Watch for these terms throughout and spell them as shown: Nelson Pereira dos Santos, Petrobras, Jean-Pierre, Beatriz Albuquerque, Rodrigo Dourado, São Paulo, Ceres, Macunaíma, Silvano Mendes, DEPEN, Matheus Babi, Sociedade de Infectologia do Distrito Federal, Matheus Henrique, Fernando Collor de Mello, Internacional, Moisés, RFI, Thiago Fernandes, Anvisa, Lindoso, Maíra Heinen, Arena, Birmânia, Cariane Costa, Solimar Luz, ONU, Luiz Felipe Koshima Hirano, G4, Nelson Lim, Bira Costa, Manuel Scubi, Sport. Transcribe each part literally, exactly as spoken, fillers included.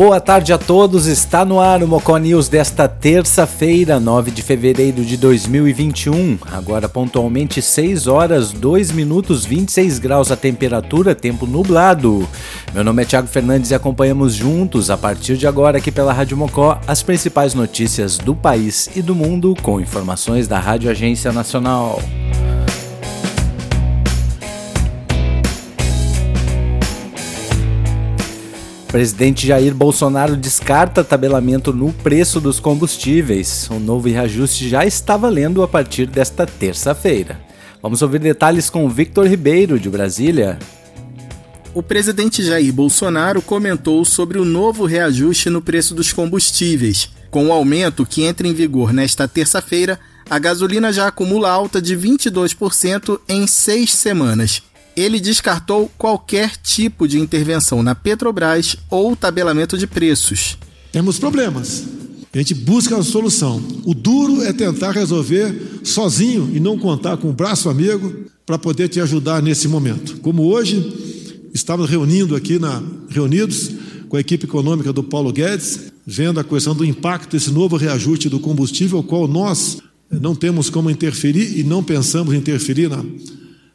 Boa tarde a todos, está no ar o Mocó News desta terça-feira, nove de fevereiro de dois mil e vinte e um. Agora pontualmente seis horas, dois minutos, vinte e seis graus a temperatura, tempo nublado. Meu nome é Thiago Fernandes e acompanhamos juntos, a partir de agora aqui pela Rádio Mocó, as principais notícias do país e do mundo, com informações da Rádio Agência Nacional. Presidente Jair Bolsonaro descarta tabelamento no preço dos combustíveis. O novo reajuste já está valendo a partir desta terça-feira. Vamos ouvir detalhes com Vitor Ribeiro, de Brasília. O presidente Jair Bolsonaro comentou sobre o novo reajuste no preço dos combustíveis. Com o aumento que entra em vigor nesta terça-feira, a gasolina já acumula alta de vinte e dois por cento em seis semanas. Ele descartou qualquer tipo de intervenção na Petrobras ou tabelamento de preços. Temos problemas. A gente busca a solução. O duro é tentar resolver sozinho e não contar com o braço amigo para poder te ajudar nesse momento. Como hoje, estamos reunindo aqui na, reunidos com a equipe econômica do Paulo Guedes, vendo a questão do impacto desse novo reajuste do combustível, ao qual nós não temos como interferir e não pensamos em interferir na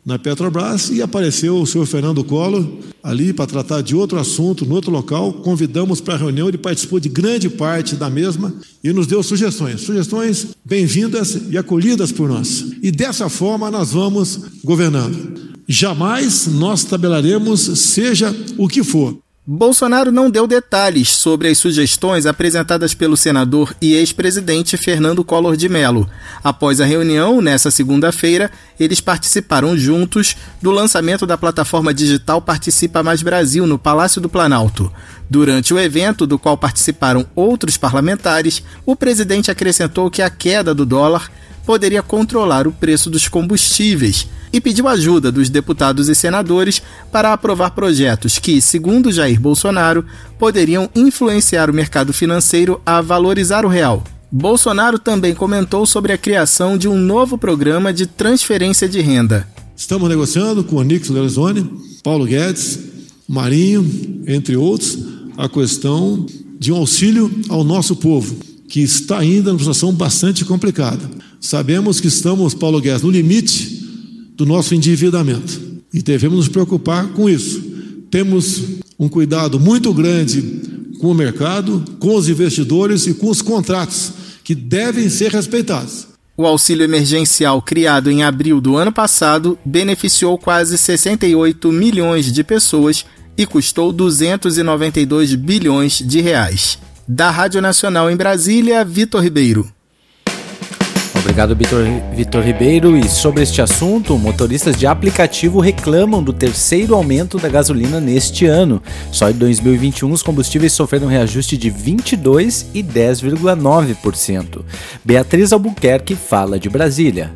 na Petrobras, e apareceu o senhor Fernando Collor ali para tratar de outro assunto, no outro local. Convidamos para a reunião, ele participou de grande parte da mesma e nos deu sugestões, sugestões bem-vindas e acolhidas por nós. E dessa forma nós vamos governando. Jamais nós tabelaremos, seja o que for. Bolsonaro não deu detalhes sobre as sugestões apresentadas pelo senador e ex-presidente Fernando Collor de Mello. Após a reunião, nessa segunda-feira, eles participaram juntos do lançamento da plataforma digital Participa Mais Brasil no Palácio do Planalto. Durante o evento, do qual participaram outros parlamentares, o presidente acrescentou que a queda do dólar poderia controlar o preço dos combustíveis e pediu ajuda dos deputados e senadores para aprovar projetos que, segundo Jair Bolsonaro, poderiam influenciar o mercado financeiro a valorizar o real. Bolsonaro também comentou sobre a criação de um novo programa de transferência de renda. Estamos negociando com o Onyx Delizone, Paulo Guedes, Marinho, entre outros, a questão de um auxílio ao nosso povo, que está ainda numa situação bastante complicada. Sabemos que estamos, Paulo Guedes, no limite do nosso endividamento e devemos nos preocupar com isso. Temos um cuidado muito grande com o mercado, com os investidores e com os contratos, que devem ser respeitados. O auxílio emergencial, criado em abril do ano passado, beneficiou quase sessenta e oito milhões de pessoas e custou duzentos e noventa e dois bilhões de reais. Da Rádio Nacional em Brasília, Vitor Ribeiro. Obrigado, Vitor Ribeiro. E sobre este assunto, motoristas de aplicativo reclamam do terceiro aumento da gasolina neste ano. Só em dois mil e vinte e um, os combustíveis sofreram um reajuste de vinte e dois por cento e dez vírgula nove por cento. Beatriz Albuquerque fala de Brasília.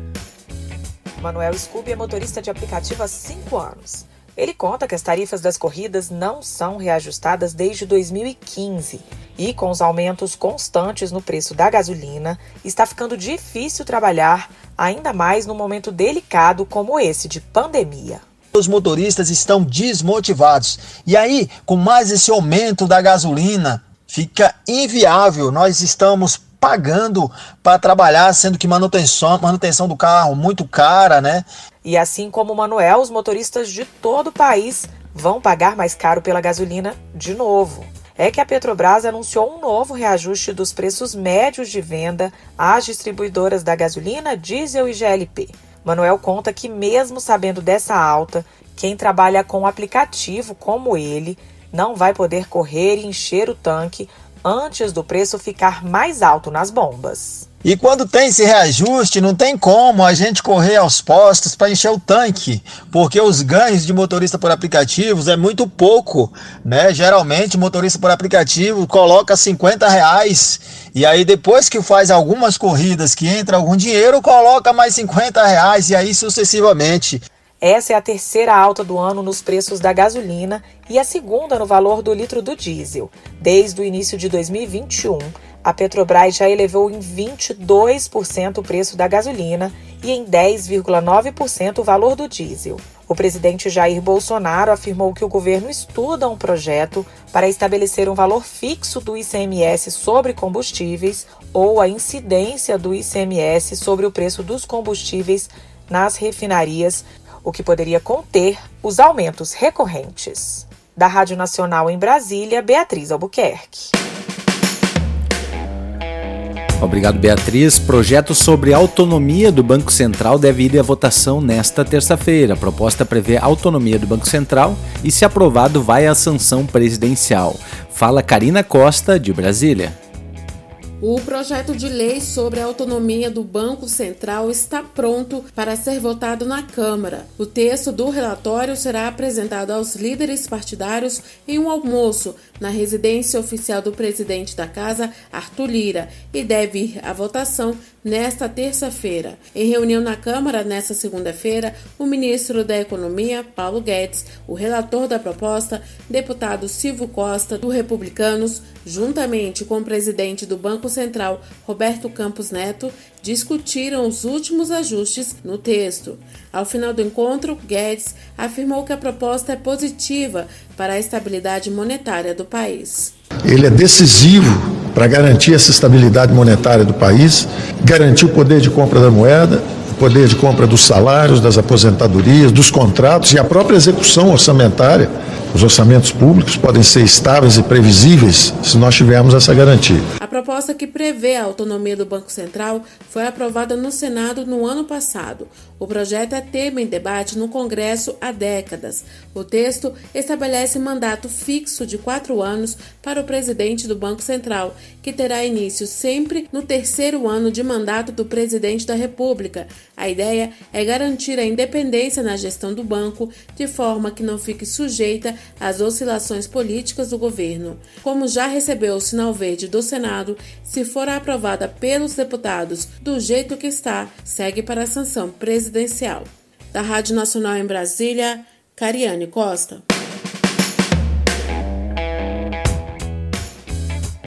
Manuel Scubi é motorista de aplicativo há cinco anos. Ele conta que as tarifas das corridas não são reajustadas desde dois mil e quinze. E com os aumentos constantes no preço da gasolina, está ficando difícil trabalhar, ainda mais num momento delicado como esse de pandemia. Os motoristas estão desmotivados. E aí, com mais esse aumento da gasolina, fica inviável. Nós estamos pagando para trabalhar, sendo que manutenção, manutenção do carro muito cara, né? E assim como o Manuel, os motoristas de todo o país vão pagar mais caro pela gasolina de novo. É que a Petrobras anunciou um novo reajuste dos preços médios de venda às distribuidoras da gasolina, diesel e G L P. Manuel conta que, mesmo sabendo dessa alta, quem trabalha com um aplicativo como ele não vai poder correr e encher o tanque antes do preço ficar mais alto nas bombas. E quando tem esse reajuste, não tem como a gente correr aos postos para encher o tanque, porque os ganhos de motorista por aplicativos é muito pouco, né? Geralmente o motorista por aplicativo coloca cinquenta reais, e aí depois que faz algumas corridas que entra algum dinheiro, coloca mais cinquenta reais, e aí sucessivamente. Essa é a terceira alta do ano nos preços da gasolina e a segunda no valor do litro do diesel. Desde o início de dois mil e vinte e um, a Petrobras já elevou em vinte e dois por cento o preço da gasolina e em dez vírgula nove por cento o valor do diesel. O presidente Jair Bolsonaro afirmou que o governo estuda um projeto para estabelecer um valor fixo do I C M S sobre combustíveis ou a incidência do I C M S sobre o preço dos combustíveis nas refinarias, o que poderia conter os aumentos recorrentes. Da Rádio Nacional em Brasília, Beatriz Albuquerque. Obrigado, Beatriz. Projeto sobre autonomia do Banco Central deve ir à votação nesta terça-feira. A proposta prevê a autonomia do Banco Central e, se aprovado, vai à sanção presidencial. Fala Karina Costa, de Brasília. O projeto de lei sobre a autonomia do Banco Central está pronto para ser votado na Câmara. O texto do relatório será apresentado aos líderes partidários em um almoço na residência oficial do presidente da Casa, Arthur Lira, e deve ir à votação nesta terça-feira. Em reunião na Câmara, nesta segunda-feira, o ministro da Economia, Paulo Guedes, o relator da proposta, deputado Silvio Costa, do Republicanos, juntamente com o presidente do Banco Central, Roberto Campos Neto, discutiram os últimos ajustes no texto. Ao final do encontro, Guedes afirmou que a proposta é positiva para a estabilidade monetária do país. Ele é decisivo para garantir essa estabilidade monetária do país, garantir o poder de compra da moeda, o poder de compra dos salários, das aposentadorias, dos contratos e a própria execução orçamentária. Os orçamentos públicos podem ser estáveis e previsíveis se nós tivermos essa garantia. A proposta que prevê a autonomia do Banco Central foi aprovada no Senado no ano passado. O projeto é tema em debate no Congresso há décadas. O texto estabelece mandato fixo de quatro anos para o presidente do Banco Central, que terá início sempre no terceiro ano de mandato do presidente da República. A ideia é garantir a independência na gestão do banco, de forma que não fique sujeita às oscilações políticas do governo. Como já recebeu o sinal verde do Senado, se for aprovada pelos deputados do jeito que está, segue para a sanção presidencial. Da Rádio Nacional em Brasília, Cariane Costa.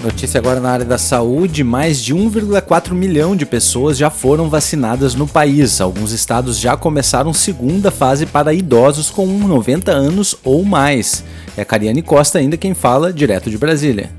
Notícia agora na área da saúde, mais de um vírgula quatro milhão de pessoas já foram vacinadas no país. Alguns estados já começaram segunda fase para idosos com noventa anos ou mais. É a Cariane Costa ainda quem fala, direto de Brasília.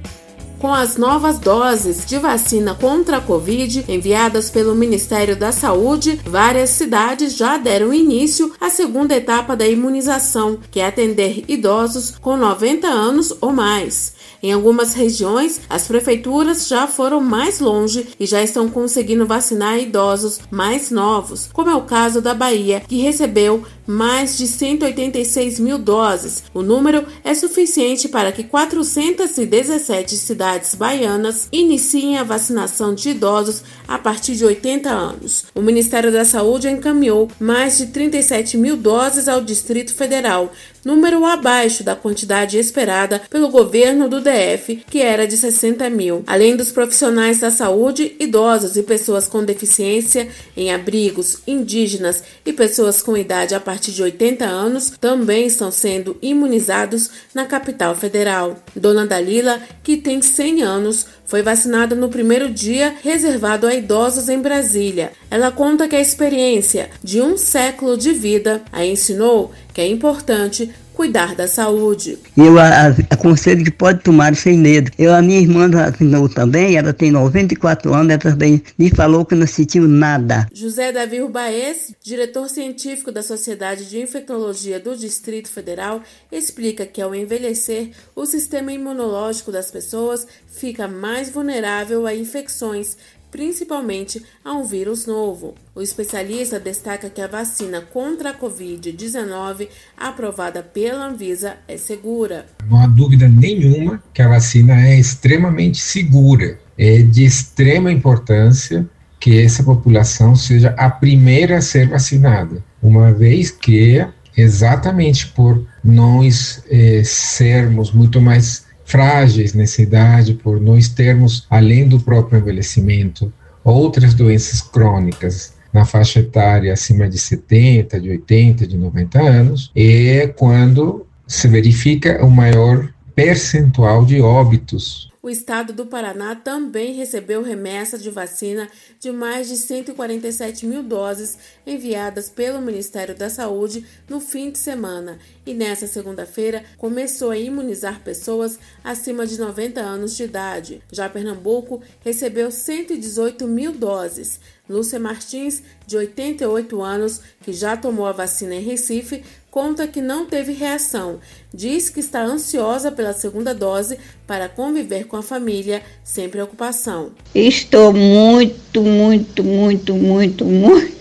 Com as novas doses de vacina contra a Covid enviadas pelo Ministério da Saúde, várias cidades já deram início à segunda etapa da imunização, que é atender idosos com noventa anos ou mais. Em algumas regiões, as prefeituras já foram mais longe e já estão conseguindo vacinar idosos mais novos, como é o caso da Bahia, que recebeu mais de cento e oitenta e seis mil doses. O número é suficiente para que quatrocentas e dezessete cidades baianas iniciem a vacinação de idosos a partir de oitenta anos. O Ministério da Saúde encaminhou mais de trinta e sete mil doses ao Distrito Federal, número abaixo da quantidade esperada pelo governo do D F, que era de sessenta mil. Além dos profissionais da saúde, idosos e pessoas com deficiência em abrigos, indígenas e pessoas com idade a partir de oitenta anos também estão sendo imunizados na capital federal. Dona Dalila, que tem cem anos, foi vacinada no primeiro dia reservado a idosos em Brasília. Ela conta que a experiência de um século de vida a ensinou que é importante cuidar da saúde. Eu a, a, aconselho que pode tomar sem medo. Eu, a minha irmã vacinou também, ela tem noventa e quatro anos, ela também me falou que não sentiu nada. José Davi Rubaes, diretor científico da Sociedade de Infectologia do Distrito Federal, explica que ao envelhecer, o sistema imunológico das pessoas fica mais vulnerável a infecções, principalmente a um vírus novo. O especialista destaca que a vacina contra a covid dezenove, aprovada pela Anvisa, é segura. Não há dúvida nenhuma que a vacina é extremamente segura. É de extrema importância que essa população seja a primeira a ser vacinada, uma vez que, exatamente por nós eh, sermos muito mais frágeis nessa idade, por nós termos, além do próprio envelhecimento, outras doenças crônicas na faixa etária acima de setenta, de oitenta, de noventa anos, é quando se verifica o maior percentual de óbitos. O estado do Paraná também recebeu remessas de vacina de mais de cento e quarenta e sete mil doses enviadas pelo Ministério da Saúde no fim de semana. E nesta segunda-feira começou a imunizar pessoas acima de noventa anos de idade. Já Pernambuco recebeu cento e dezoito mil doses. Lúcia Martins, de oitenta e oito anos, que já tomou a vacina em Recife, conta que não teve reação. Diz que está ansiosa pela segunda dose para conviver com a família sem preocupação. Estou muito, muito, muito, muito, muito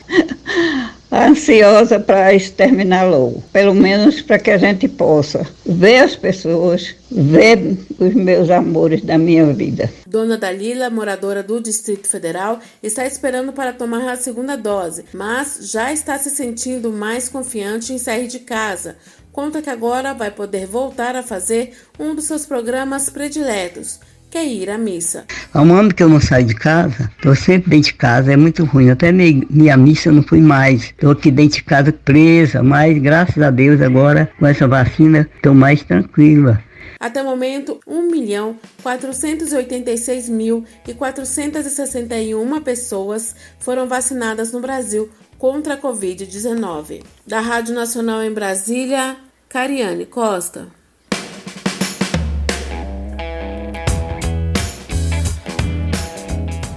ansiosa para isso terminar logo. Pelo menos para que a gente possa ver as pessoas, ver os meus amores da minha vida. Dona Dalila, moradora do Distrito Federal, está esperando para tomar a segunda dose, mas já está se sentindo mais confiante em sair de casa. Conta que agora vai poder voltar a fazer um dos seus programas prediletos, que é ir à missa. Há um ano que eu não saio de casa, estou sempre dentro de casa, é muito ruim. Até minha, minha missa eu não fui mais. Estou aqui dentro de casa presa, mas graças a Deus agora, com essa vacina, estou mais tranquila. Até o momento, um milhão quatrocentos e oitenta e seis mil quatrocentos e sessenta e um pessoas foram vacinadas no Brasil contra a covid dezenove. Da Rádio Nacional em Brasília, Cariane Costa.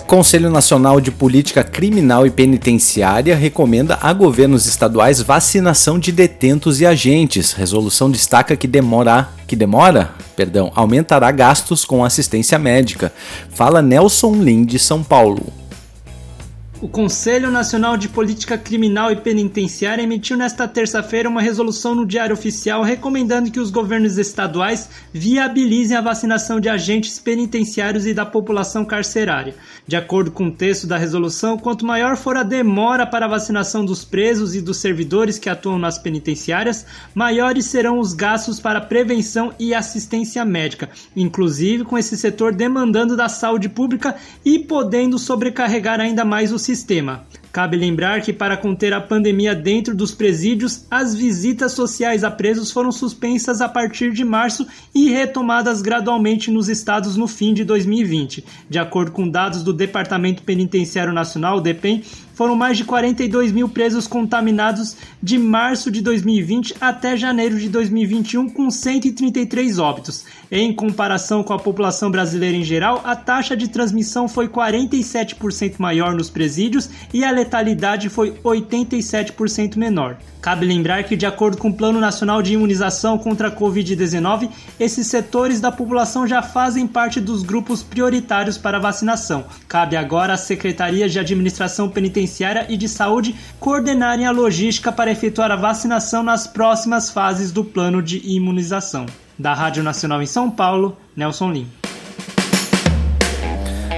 O Conselho Nacional de Política Criminal e Penitenciária recomenda a governos estaduais vacinação de detentos e agentes. Resolução destaca que demora, que demora, perdão, aumentará gastos com assistência médica. Fala Nelson Lim, de São Paulo. O Conselho Nacional de Política Criminal e Penitenciária emitiu nesta terça-feira uma resolução no Diário Oficial recomendando que os governos estaduais viabilizem a vacinação de agentes penitenciários e da população carcerária. De acordo com o texto da resolução, quanto maior for a demora para a vacinação dos presos e dos servidores que atuam nas penitenciárias, maiores serão os gastos para prevenção e assistência médica, inclusive com esse setor demandando da saúde pública e podendo sobrecarregar ainda mais o sistema. Cabe lembrar que, para conter a pandemia dentro dos presídios, as visitas sociais a presos foram suspensas a partir de março e retomadas gradualmente nos estados no fim de dois mil e vinte. De acordo com dados do Departamento Penitenciário Nacional, DEPEN, foram mais de quarenta e dois mil presos contaminados de março de dois mil e vinte até janeiro de dois mil e vinte e um, com cento e trinta e três óbitos. Em comparação com a população brasileira em geral, a taxa de transmissão foi quarenta e sete por cento maior nos presídios e a letalidade foi oitenta e sete por cento menor. Cabe lembrar que, de acordo com o Plano Nacional de Imunização contra a covid dezenove, esses setores da população já fazem parte dos grupos prioritários para a vacinação. Cabe agora às secretarias de administração penitenciária e de saúde coordenarem a logística para efetuar a vacinação nas próximas fases do plano de imunização. Da Rádio Nacional em São Paulo, Nelson Lim.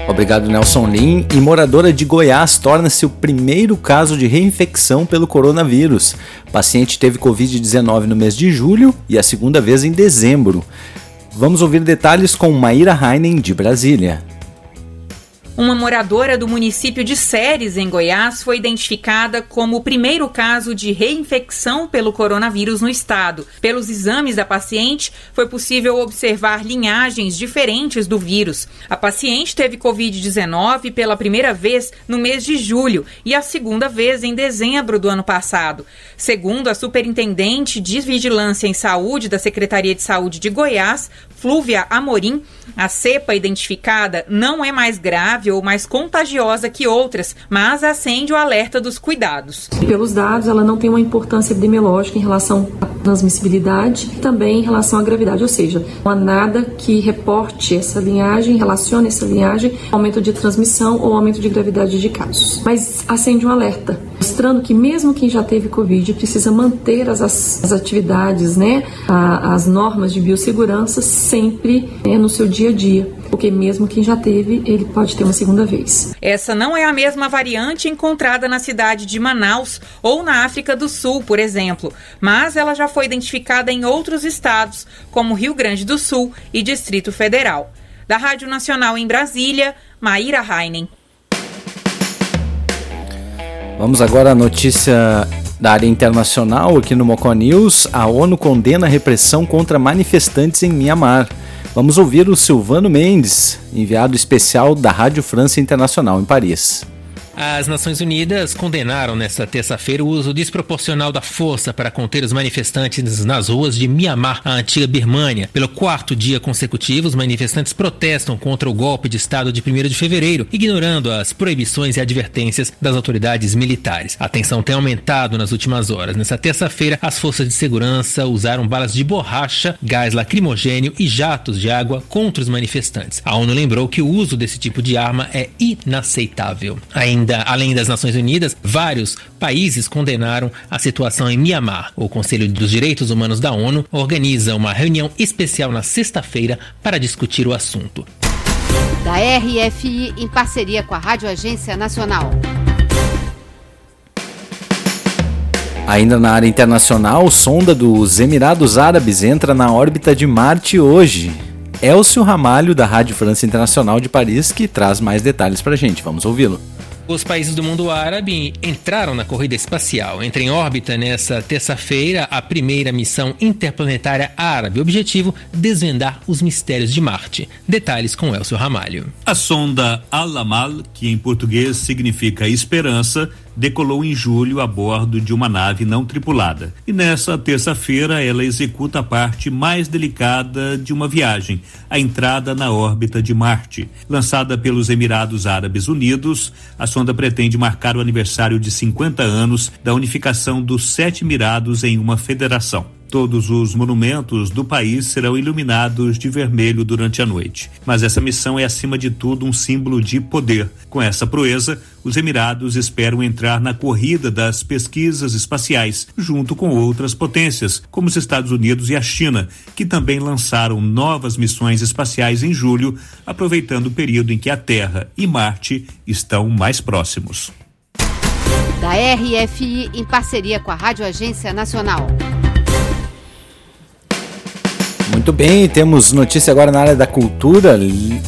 Obrigado, Nelson Lim. E moradora de Goiás torna-se o primeiro caso de reinfecção pelo coronavírus. O paciente teve covid dezenove no mês de julho e a segunda vez em dezembro. Vamos ouvir detalhes com Maíra Heinen, de Brasília. Uma moradora do município de Ceres, em Goiás, foi identificada como o primeiro caso de reinfecção pelo coronavírus no estado. Pelos exames da paciente, foi possível observar linhagens diferentes do vírus. A paciente teve covid dezenove pela primeira vez no mês de julho e a segunda vez em dezembro do ano passado. Segundo a superintendente de Vigilância em Saúde da Secretaria de Saúde de Goiás, Flúvia Amorim, a cepa identificada não é mais grave ou mais contagiosa que outras, mas acende o alerta dos cuidados. Pelos dados, ela não tem uma importância epidemiológica em relação à transmissibilidade e também em relação à gravidade, ou seja, não há nada que reporte essa linhagem, relacione essa linhagem ao aumento de transmissão ou aumento de gravidade de casos. Mas acende um alerta, mostrando que mesmo quem já teve Covid precisa manter as, as atividades, né, a, as normas de biossegurança sempre, né, no seu dia a dia. Porque mesmo quem já teve, ele pode ter uma segunda vez. Essa não é a mesma variante encontrada na cidade de Manaus ou na África do Sul, por exemplo, mas ela já foi identificada em outros estados, como Rio Grande do Sul e Distrito Federal. Da Rádio Nacional em Brasília, Maíra Heinen. Vamos agora à notícia Da área internacional, aqui no Mocó News, a ONU condena a repressão contra manifestantes em Myanmar. Vamos ouvir o Silvano Mendes, enviado especial da Rádio França Internacional em Paris. As Nações Unidas condenaram nesta terça-feira o uso desproporcional da força para conter os manifestantes nas ruas de Myanmar, a antiga Birmânia. Pelo quarto dia consecutivo, os manifestantes protestam contra o golpe de Estado de primeiro de fevereiro, ignorando as proibições e advertências das autoridades militares. A tensão tem aumentado nas últimas horas. Nesta terça-feira, as forças de segurança usaram balas de borracha, gás lacrimogênio e jatos de água contra os manifestantes. A ONU lembrou que o uso desse tipo de arma é inaceitável. Ainda Ainda, além das Nações Unidas, vários países condenaram a situação em Myanmar. O Conselho dos Direitos Humanos da ONU organiza uma reunião especial na sexta-feira para discutir o assunto. Da R F I, em parceria com a Rádio Agência Nacional. Ainda na área internacional, sonda dos Emirados Árabes entra na órbita de Marte hoje. Elcio Ramalho, da Rádio França Internacional de Paris, que traz mais detalhes pra gente. Vamos ouvi-lo. Os países do mundo árabe entraram na corrida espacial. Entra em órbita nessa terça-feira a primeira missão interplanetária árabe. Objetivo, desvendar os mistérios de Marte. Detalhes com Elcio Ramalho. A sonda Al-Amal, que em português significa esperança, decolou em julho a bordo de uma nave não tripulada. E nessa terça-feira ela executa a parte mais delicada de uma viagem, a entrada na órbita de Marte. Lançada pelos Emirados Árabes Unidos, a sonda pretende marcar o aniversário de cinquenta anos da unificação dos sete Emirados em uma federação. Todos os monumentos do país serão iluminados de vermelho durante a noite. Mas essa missão é, acima de tudo, um símbolo de poder. Com essa proeza, os Emirados esperam entrar na corrida das pesquisas espaciais, junto com outras potências, como os Estados Unidos e a China, que também lançaram novas missões espaciais em julho, aproveitando o período em que a Terra e Marte estão mais próximos. Da R F I, em parceria com a Rádio Agência Nacional. Muito bem, temos notícia agora na área da cultura.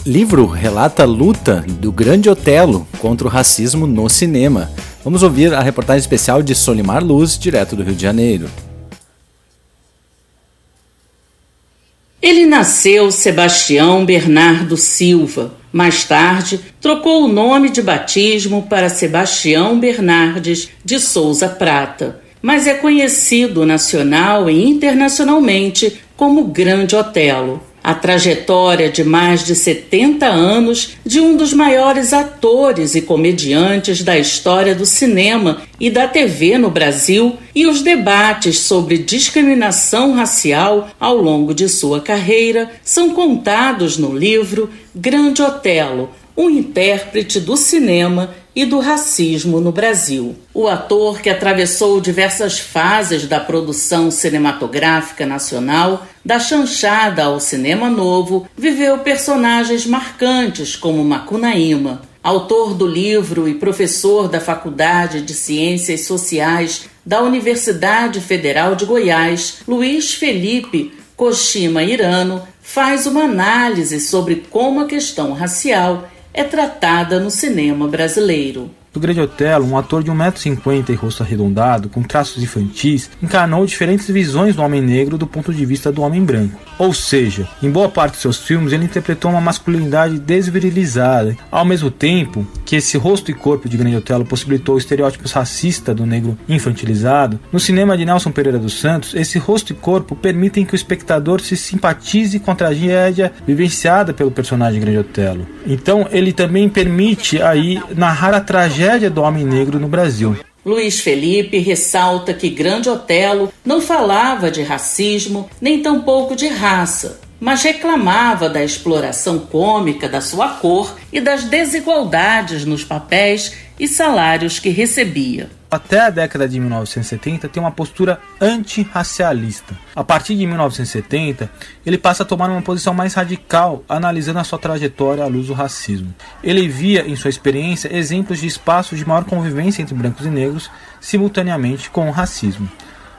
Livro relata a luta do Grande Otelo contra o racismo no cinema. Vamos ouvir a reportagem especial de Solimar Luz, direto do Rio de Janeiro. Ele nasceu Sebastião Bernardo Silva. Mais tarde, trocou o nome de batismo para Sebastião Bernardes de Souza Prata, mas é conhecido nacional e internacionalmente como Grande Otelo. A trajetória de mais de setenta anos de um dos maiores atores e comediantes da história do cinema e da T V no Brasil e os debates sobre discriminação racial ao longo de sua carreira são contados no livro Grande Otelo, um intérprete do cinema e do racismo no Brasil. O ator, que atravessou diversas fases da produção cinematográfica nacional, da chanchada ao cinema novo, viveu personagens marcantes como Macunaíma. Autor do livro e professor da Faculdade de Ciências Sociais da Universidade Federal de Goiás, Luiz Felipe Koshima Hirano faz uma análise sobre como a questão racial é tratada no cinema brasileiro. No Grande Otelo, um ator de um metro e cinquenta e rosto arredondado, com traços infantis, encarnou diferentes visões do homem negro do ponto de vista do homem branco. Ou seja, em boa parte de seus filmes ele interpretou uma masculinidade desvirilizada, ao mesmo tempo que esse rosto e corpo de Grande Otelo possibilitou o estereótipo racista do negro infantilizado. No cinema de Nelson Pereira dos Santos, esse rosto e corpo permitem que o espectador se simpatize com a tragédia vivenciada pelo personagem Grande Otelo. Então ele também permite aí narrar a tragédia do homem negro no Brasil. Luiz Felipe ressalta que Grande Otelo não falava de racismo nem tampouco de raça, mas reclamava da exploração cômica da sua cor e das desigualdades nos papéis e salários que recebia. Até a década de mil novecentos e setenta tem uma postura antirracialista. A partir de mil novecentos e setenta, ele passa a tomar uma posição mais radical, analisando a sua trajetória à luz do racismo. Ele via em sua experiência exemplos de espaços de maior convivência entre brancos e negros, simultaneamente com o racismo.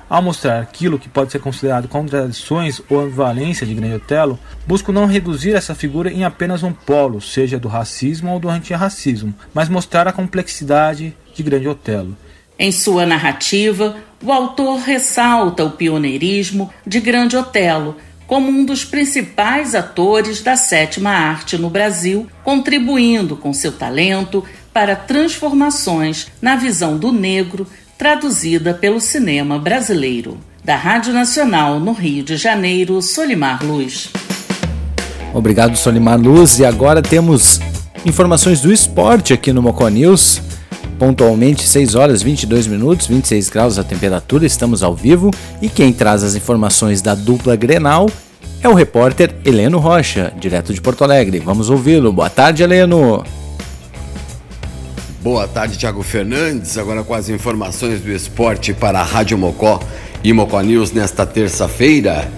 Ao mostrar aquilo que pode ser considerado contradições ou ambivalência de Grande Otelo, busco não reduzir essa figura em apenas um polo, seja do racismo ou do antirracismo, mas mostrar a complexidade de Grande Otelo. Em sua narrativa, o autor ressalta o pioneirismo de Grande Otelo como um dos principais atores da sétima arte no Brasil, contribuindo com seu talento para transformações na visão do negro traduzida pelo cinema brasileiro. Da Rádio Nacional, no Rio de Janeiro, Solimar Luz. Obrigado, Solimar Luz. E agora temos informações do esporte aqui no Mocó News. Pontualmente, seis horas e vinte e dois minutos, vinte e seis graus a temperatura, estamos ao vivo. E quem traz as informações da dupla Grenal é o repórter Heleno Rocha, direto de Porto Alegre. Vamos ouvi-lo. Boa tarde, Heleno. Boa tarde, Thiago Fernandes. Agora com as informações do esporte para a Rádio Mocó e Mocó News nesta terça-feira.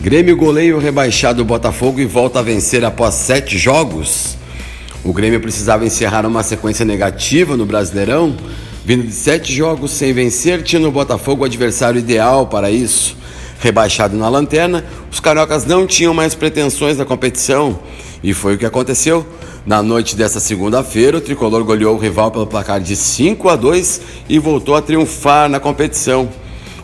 Grêmio goleia o rebaixado Botafogo e volta a vencer após sete jogos. O Grêmio precisava encerrar uma sequência negativa no Brasileirão, vindo de sete jogos sem vencer, tinha no Botafogo o adversário ideal para isso. Rebaixado na lanterna, os cariocas não tinham mais pretensões na competição e foi o que aconteceu. Na noite desta segunda-feira, o tricolor goleou o rival pelo placar de cinco a dois e voltou a triunfar na competição.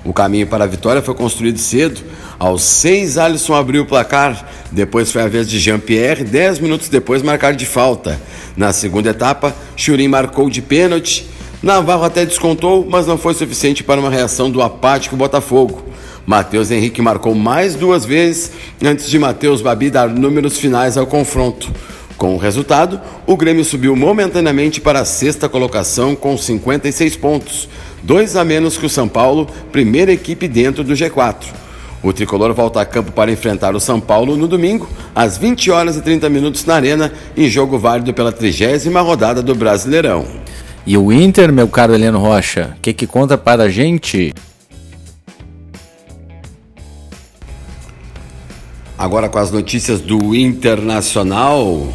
O caminho para a vitória foi construído cedo. Aos seis, Alisson abriu o placar. Depois foi a vez de Jean-Pierre, dez minutos depois, marcar de falta. Na segunda etapa, Churin marcou de pênalti. Navarro até descontou, mas não foi suficiente para uma reação do apático Botafogo. Matheus Henrique marcou mais duas vezes antes de Matheus Babi dar números finais ao confronto. Com o resultado, o Grêmio subiu momentaneamente para a sexta colocação com cinquenta e seis pontos, dois a menos que o São Paulo, primeira equipe dentro do G quatro. O tricolor volta a campo para enfrentar o São Paulo no domingo, às vinte horas e trinta minutos na Arena, em jogo válido pela trigésima rodada do Brasileirão. E o Inter, meu caro Heleno Rocha, o que, que conta para a gente? Agora com as notícias do Internacional.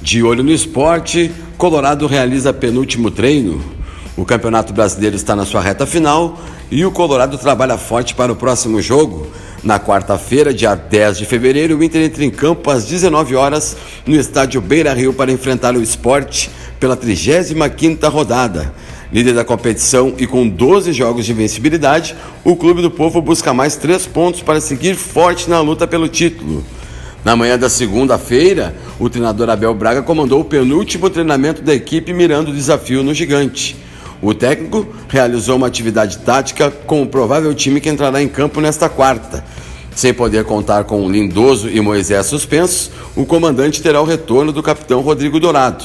De olho no esporte, Colorado realiza penúltimo treino. O Campeonato Brasileiro está na sua reta final e o Colorado trabalha forte para o próximo jogo. Na quarta-feira, dia dez de fevereiro, o Inter entra em campo às dezenove horas no estádio Beira-Rio para enfrentar o Sport pela trigésima quinta rodada. Líder da competição e com doze jogos de invencibilidade, o Clube do Povo busca mais três pontos para seguir forte na luta pelo título. Na manhã da segunda-feira, o treinador Abel Braga comandou o penúltimo treinamento da equipe mirando o desafio no gigante. O técnico realizou uma atividade tática com o provável time que entrará em campo nesta quarta. Sem poder contar com Lindoso e Moisés suspensos, o comandante terá o retorno do capitão Rodrigo Dourado.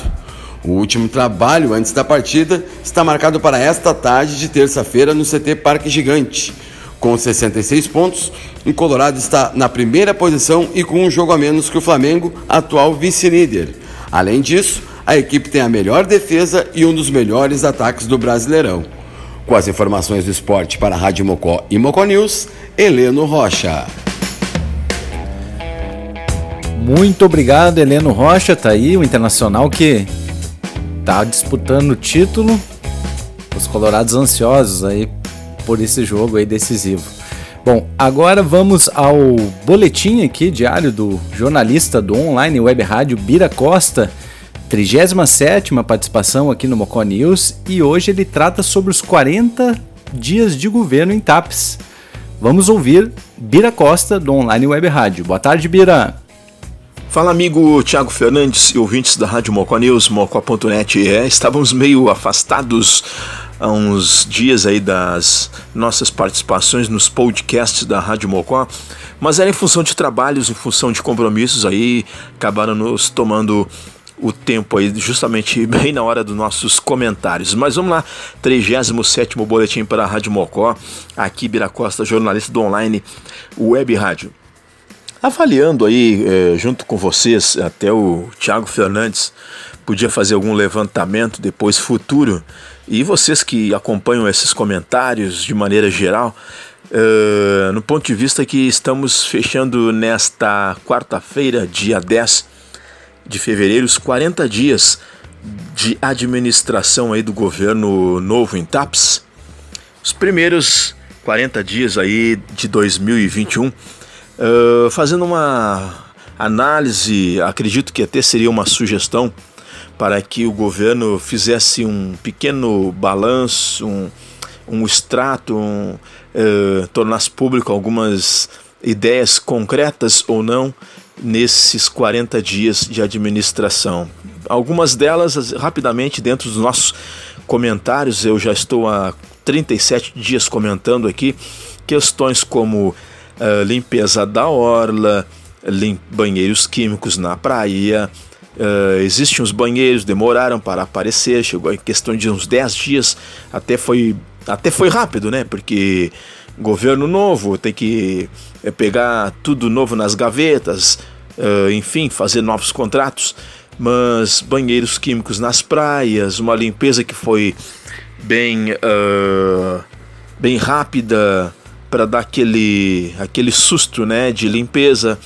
O último trabalho antes da partida está marcado para esta tarde de terça-feira no C T Parque Gigante. Com sessenta e seis pontos, o Colorado está na primeira posição e com um jogo a menos que o Flamengo, atual vice-líder. Além disso, a equipe tem a melhor defesa e um dos melhores ataques do Brasileirão. Com as informações do esporte para a Rádio Mocó e Mocó News, Heleno Rocha. Muito obrigado, Heleno Rocha. Tá aí o Internacional que tá disputando o título, os colorados ansiosos aí por esse jogo aí decisivo. Bom, agora vamos ao boletim aqui diário do jornalista do online web rádio Bira Costa, trigésima sétima participação aqui no Mocó News, e hoje ele trata sobre os quarenta dias de governo em T A P S. Vamos ouvir Bira Costa do online web rádio. Boa tarde, Bira. Fala, amigo Thiago Fernandes e ouvintes da Rádio Mocó News, mocó ponto net. É, estávamos meio afastados há uns dias aí das nossas participações nos podcasts da Rádio Mocó, mas era em função de trabalhos, em função de compromissos aí, acabaram nos tomando o tempo aí, justamente bem na hora dos nossos comentários. Mas vamos lá, trigésimo sétimo boletim para a Rádio Mocó, aqui Bira Costa, jornalista do online web rádio. Avaliando aí, eh, junto com vocês, até o Thiago Fernandes podia fazer algum levantamento depois futuro, e vocês que acompanham esses comentários de maneira geral, eh, no ponto de vista que estamos fechando nesta quarta-feira, dia dez de fevereiro, os quarenta dias de administração aí do governo novo em T A P S, os primeiros quarenta dias aí de dois mil e vinte e um, Uh, fazendo uma análise, acredito que até seria uma sugestão para que o governo fizesse um pequeno balanço, um, um extrato, um, uh, tornasse público algumas ideias concretas ou não nesses quarenta dias de administração. Algumas delas, rapidamente, dentro dos nossos comentários, eu já estou há trinta e sete dias comentando aqui questões como uh, limpeza da orla, lim- banheiros químicos na praia. Uh, existem os banheiros, demoraram para aparecer, chegou em questão de uns dez dias, até foi, até foi rápido, né? Porque governo novo, tem que pegar tudo novo nas gavetas, uh, enfim, fazer novos contratos, mas banheiros químicos nas praias, uma limpeza que foi bem, uh, bem rápida para dar aquele, aquele susto, né, de limpeza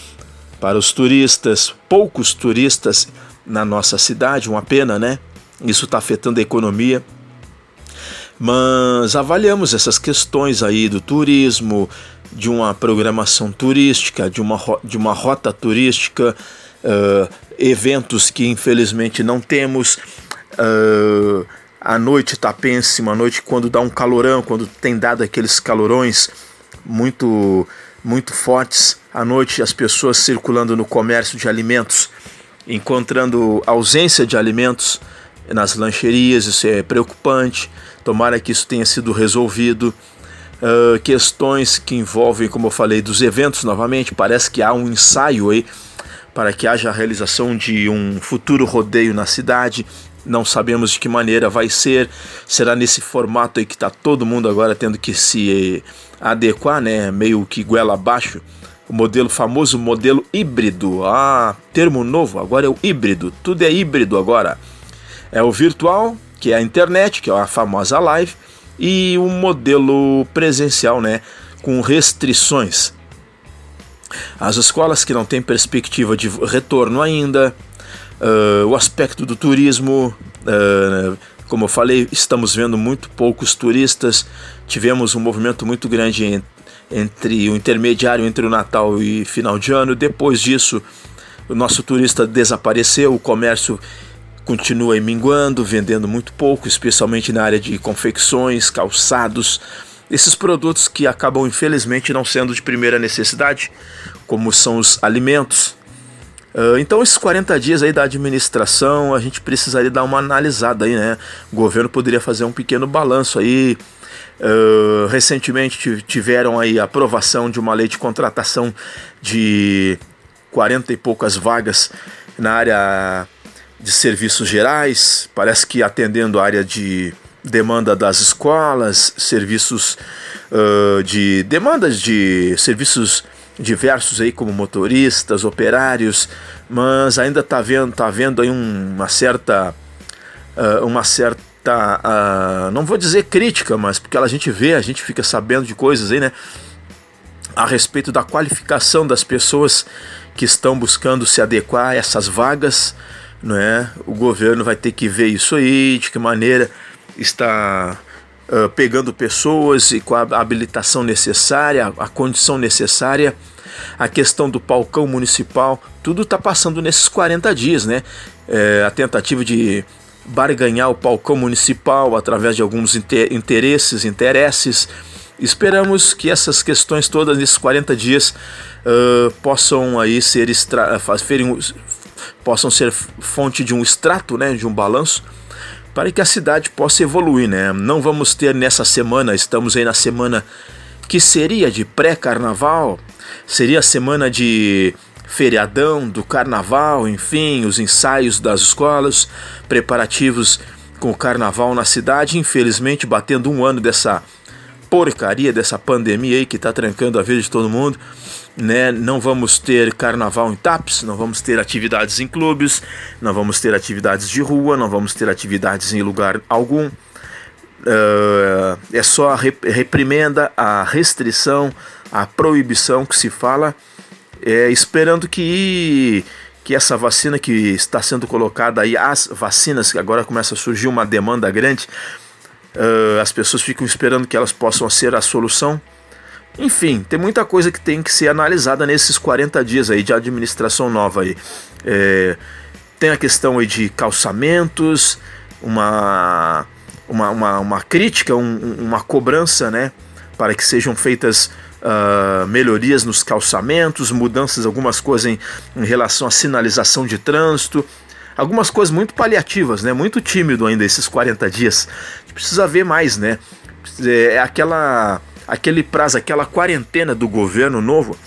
para os turistas, poucos turistas na nossa cidade, uma pena, né? Isso está afetando a economia. Mas avaliamos essas questões aí do turismo, de uma programação turística, de uma, de uma rota turística, uh, eventos que infelizmente não temos, uh, a noite tapense, uma noite quando dá um calorão, quando tem dado aqueles calorões muito, muito fortes, à noite as pessoas circulando no comércio de alimentos, encontrando ausência de alimentos nas lancherias, isso é preocupante. Tomara que isso tenha sido resolvido. Uh, questões que envolvem, como eu falei, dos eventos novamente. Parece que há um ensaio aí para que haja a realização de um futuro rodeio na cidade. Não sabemos de que maneira vai ser. Será nesse formato aí que está todo mundo agora tendo que se adequar, né? Meio que goela abaixo. O modelo famoso, modelo híbrido. Ah, termo novo, agora é o híbrido. Tudo é híbrido agora. É o virtual, que é a internet, que é a famosa live, e o modelo presencial, né, com restrições. As escolas que não têm perspectiva de retorno ainda, uh, o aspecto do turismo, uh, como eu falei, estamos vendo muito poucos turistas, tivemos um movimento muito grande em, entre o intermediário, entre o Natal e final de ano. Depois disso, o nosso turista desapareceu, o comércio continua minguando, vendendo muito pouco, especialmente na área de confecções, calçados, esses produtos que acabam infelizmente não sendo de primeira necessidade, como são os alimentos. Uh, então esses quarenta dias aí da administração, a gente precisaria dar uma analisada aí, né? O governo poderia fazer um pequeno balanço aí. Uh, recentemente tiveram aí a aprovação de uma lei de contratação de quarenta e poucas vagas na área de serviços gerais, parece que atendendo a área de demanda das escolas, serviços uh, de demandas de serviços diversos aí como motoristas, operários, mas ainda está vendo, tá vendo aí uma certa, uh, uma certa, uh, não vou dizer crítica, mas porque a gente vê, a gente fica sabendo de coisas aí, né, a respeito da qualificação das pessoas que estão buscando se adequar a essas vagas. Não é? O governo vai ter que ver isso aí, de que maneira está uh, pegando pessoas e com a habilitação necessária, a condição necessária, a questão do palcão municipal, tudo está passando nesses quarenta dias, né? É, a tentativa de barganhar o palcão municipal através de alguns inter- interesses, interesses. Esperamos que essas questões todas nesses quarenta dias uh, possam aí ser extra- ferem- possam ser fonte de um extrato, né, de um balanço, para que a cidade possa evoluir, né? Não vamos ter nessa semana, estamos aí na semana que seria de pré-carnaval, seria a semana de feriadão, do carnaval, enfim, os ensaios das escolas, preparativos com o carnaval na cidade, infelizmente batendo um ano dessa porcaria, dessa pandemia aí que está trancando a vida de todo mundo, né? Não vamos ter carnaval em T A P S, não vamos ter atividades em clubes, não vamos ter atividades de rua, não vamos ter atividades em lugar algum. Uh, é só a reprimenda, a restrição, a proibição que se fala, é, esperando que, que essa vacina que está sendo colocada aí, as vacinas, que agora começa a surgir uma demanda grande, uh, as pessoas ficam esperando que elas possam ser a solução. Enfim, tem muita coisa que tem que ser analisada nesses quarenta dias aí de administração nova aí. É, Tem a questão aí de calçamentos, uma, uma, uma, uma crítica, um, uma cobrança, né, para que sejam feitas uh, melhorias nos calçamentos, mudanças, algumas coisas em, em relação à sinalização de trânsito, algumas coisas muito paliativas, né, muito tímido ainda esses quarenta dias. A gente precisa ver mais, né? É aquela, aquele prazo, aquela quarentena do governo novo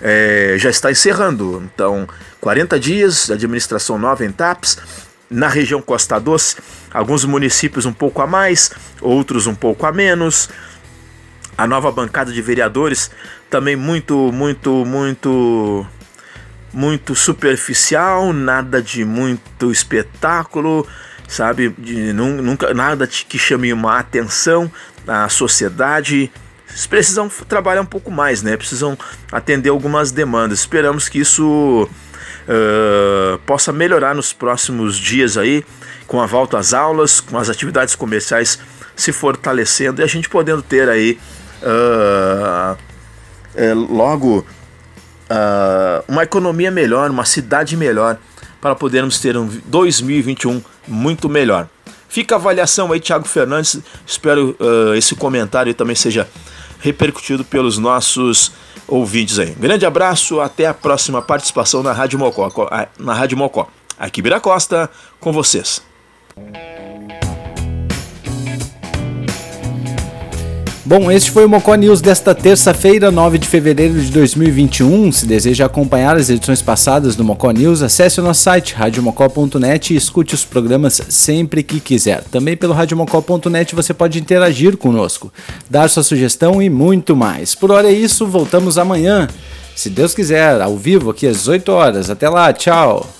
é, já está encerrando. Então, quarenta dias, administração nova em TAPS, na região Costa Doce, alguns municípios um pouco a mais, outros um pouco a menos. A nova bancada de vereadores também muito, muito, muito, muito superficial, nada de muito espetáculo, sabe? De, nunca, nada que chame uma atenção à sociedade. Eles precisam trabalhar um pouco mais, né? Precisam atender algumas demandas. Esperamos que isso uh, possa melhorar nos próximos dias aí, com a volta às aulas, com as atividades comerciais se fortalecendo e a gente podendo ter aí Uh, é, logo uh, uma economia melhor, uma cidade melhor, para podermos ter um dois mil e vinte e um muito melhor. Fica a avaliação aí, Thiago Fernandes. Espero uh, esse comentário também seja repercutido pelos nossos ouvintes aí. Um grande abraço, até a próxima participação na Rádio Mocó. Na Rádio Mocó, aqui Bira Costa, com vocês. Bom, este foi o Mocó News desta terça-feira, nove de fevereiro de dois mil e vinte e um. Se deseja acompanhar as edições passadas do Mocó News, acesse o nosso site rádio mocó ponto net e escute os programas sempre que quiser. Também pelo rádio mocó ponto net você pode interagir conosco, dar sua sugestão e muito mais. Por hora é isso, voltamos amanhã, se Deus quiser, ao vivo aqui às oito horas. Até lá, tchau!